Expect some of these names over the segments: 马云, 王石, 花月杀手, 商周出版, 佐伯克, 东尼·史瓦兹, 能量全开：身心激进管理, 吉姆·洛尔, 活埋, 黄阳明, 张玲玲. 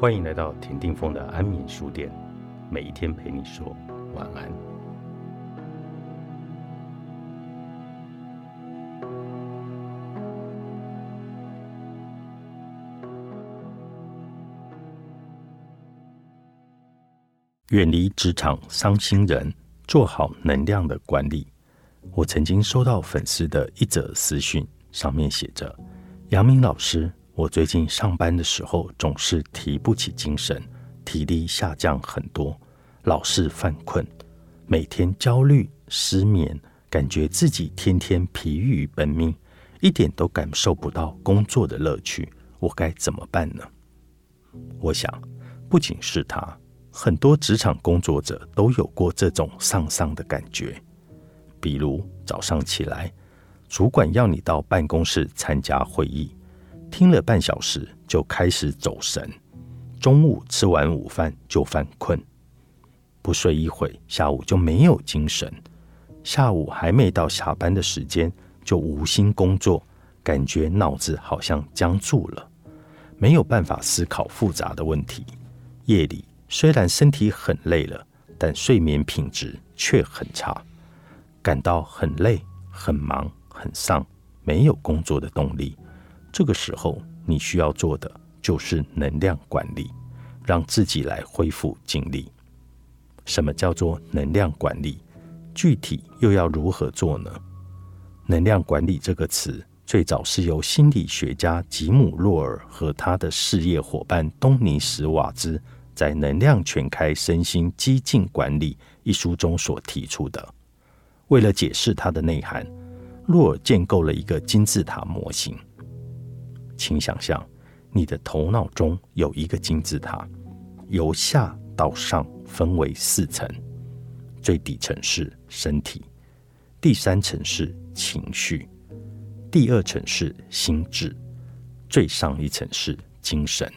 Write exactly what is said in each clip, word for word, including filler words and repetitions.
欢迎来到田定峰的安眠书店，每一天陪你说晚安。远离职场伤心人，做好能量的管理。我曾经收到粉丝的一则私讯，上面写着：阳明老师，我最近上班的时候总是提不起精神，体力下降很多，老是犯困，每天焦虑失眠，感觉自己天天疲于奔命，一点都感受不到工作的乐趣，我该怎么办呢？我想不仅是他，很多职场工作者都有过这种丧丧的感觉。比如早上起来，主管要你到办公室参加会议，听了半小时就开始走神，中午吃完午饭就犯困，不睡一会下午就没有精神，下午还没到下班的时间就无心工作，感觉脑子好像僵住了，没有办法思考复杂的问题。夜里虽然身体很累了，但睡眠品质却很差，感到很累、很忙、很丧，没有工作的动力。这个时候你需要做的就是能量管理，让自己来恢复精力。什么叫做能量管理？具体又要如何做呢？能量管理这个词最早是由心理学家吉姆·洛尔和他的事业伙伴东尼·史瓦兹在《能量全开：身心激进管理》一书中所提出的。为了解释它的内涵，洛尔建构了一个金字塔模型。请想象，你的头脑中有一个金字塔，由下到上分为四层，最底层是身体，第三层是情绪，第二层是心智，最上一层是精神。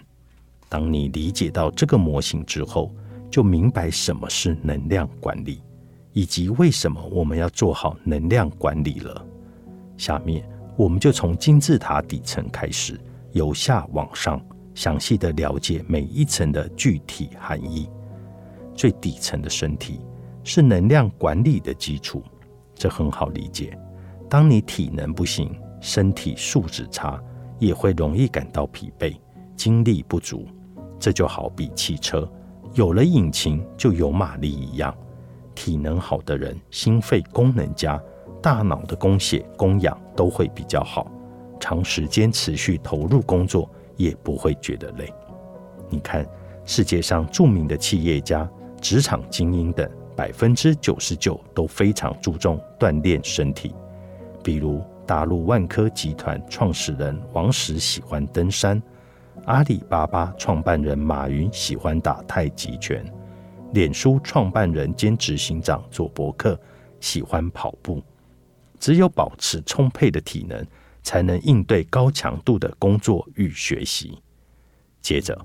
当你理解到这个模型之后，就明白什么是能量管理，以及为什么我们要做好能量管理了。下面我们就从金字塔底层开始，由下往上，详细的了解每一层的具体含义。最底层的身体是能量管理的基础，这很好理解。当你体能不行，身体素质差，也会容易感到疲惫，精力不足。这就好比汽车，有了引擎就有马力一样。体能好的人，心肺功能佳，大脑的供血供氧都会比较好，长时间持续投入工作也不会觉得累。你看，世界上著名的企业家、职场精英等，百分之九十九都非常注重锻炼身体。比如大陆万科集团创始人王石喜欢登山，阿里巴巴创办人马云喜欢打太极拳，脸书创办人兼执行长佐伯克喜欢跑步。只有保持充沛的体能，才能应对高强度的工作与学习。接着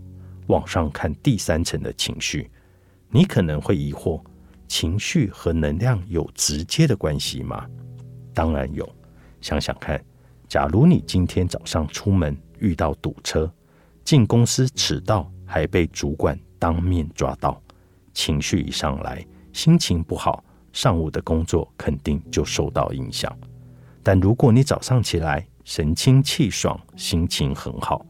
往上看第三层的情绪，你可能会疑惑，情绪和能量有直接的关系吗？当然有。想想看，假如你今天早上出门遇到堵车，进公司迟到，还被主管当面抓到，情绪一上来，心情不好，上午的工作肯定就受到影响。但如果你早上起来神清气爽，心情很好，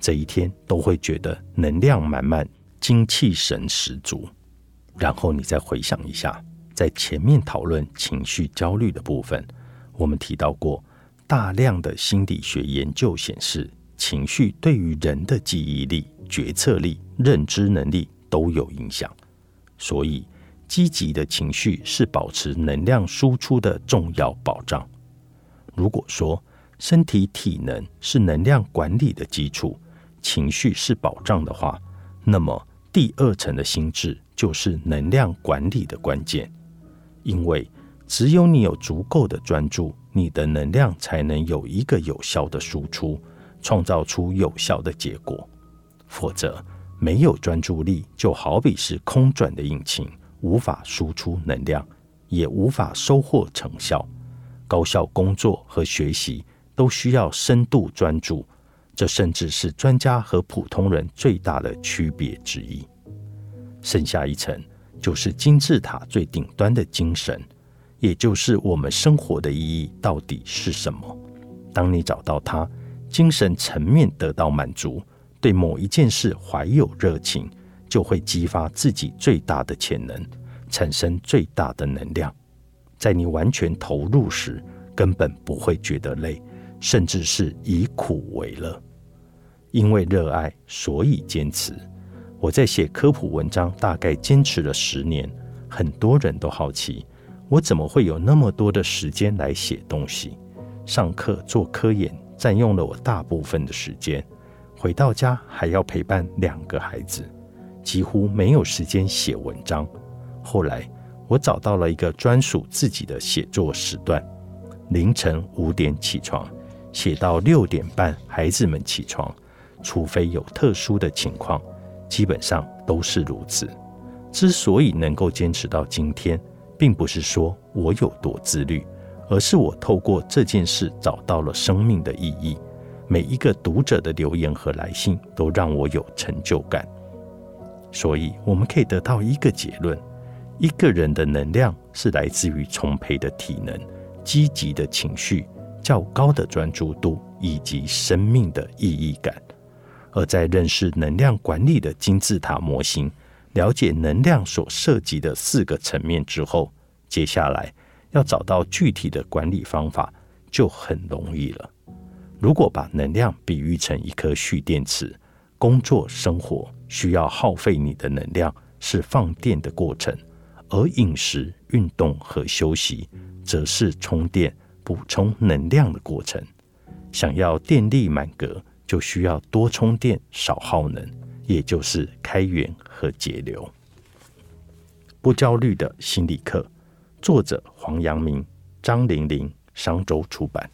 这一天都会觉得能量满满，精气神十足。然后你再回想一下，在前面讨论情绪焦虑的部分，我们提到过，大量的心理学研究显示，情绪对于人的记忆力、决策力、认知能力都有影响。所以积极的情绪是保持能量输出的重要保障。如果说身体体能是能量管理的基础，情绪是保障的话，那么第二层的心智就是能量管理的关键。因为只有你有足够的专注，你的能量才能有一个有效的输出，创造出有效的结果。否则没有专注力，就好比是空转的引擎，无法输出能量，也无法收获成效。高效工作和学习都需要深度专注，这甚至是专家和普通人最大的区别之一。剩下一层就是金字塔最顶端的精神，也就是我们生活的意义到底是什么。当你找到它，精神层面得到满足，对某一件事怀有热情，就会激发自己最大的潜能，产生最大的能量。在你完全投入时，根本不会觉得累，甚至是以苦为乐。因为热爱，所以坚持。我在写科普文章大概坚持了十年，很多人都好奇，我怎么会有那么多的时间来写东西？上课做科研占用了我大部分的时间，回到家还要陪伴两个孩子，几乎没有时间写文章。后来我找到了一个专属自己的写作时段，凌晨五点起床，写到六点半孩子们起床，除非有特殊的情况，基本上都是如此。之所以能够坚持到今天，并不是说我有多自律，而是我透过这件事找到了生命的意义。每一个读者的留言和来信都让我有成就感。所以我们可以得到一个结论，一个人的能量是来自于充沛的体能、积极的情绪、较高的专注度以及生命的意义感。而在认识能量管理的金字塔模型，了解能量所涉及的四个层面之后，接下来要找到具体的管理方法就很容易了。如果把能量比喻成一颗蓄电池，工作生活需要耗费你的能量是放电的过程，而饮食、运动和休息则是充电补充能量的过程。想要电力满格，就需要多充电少耗能，也就是开源和节流。不焦虑的心理课，作者黄阳明、张玲玲，商周出版。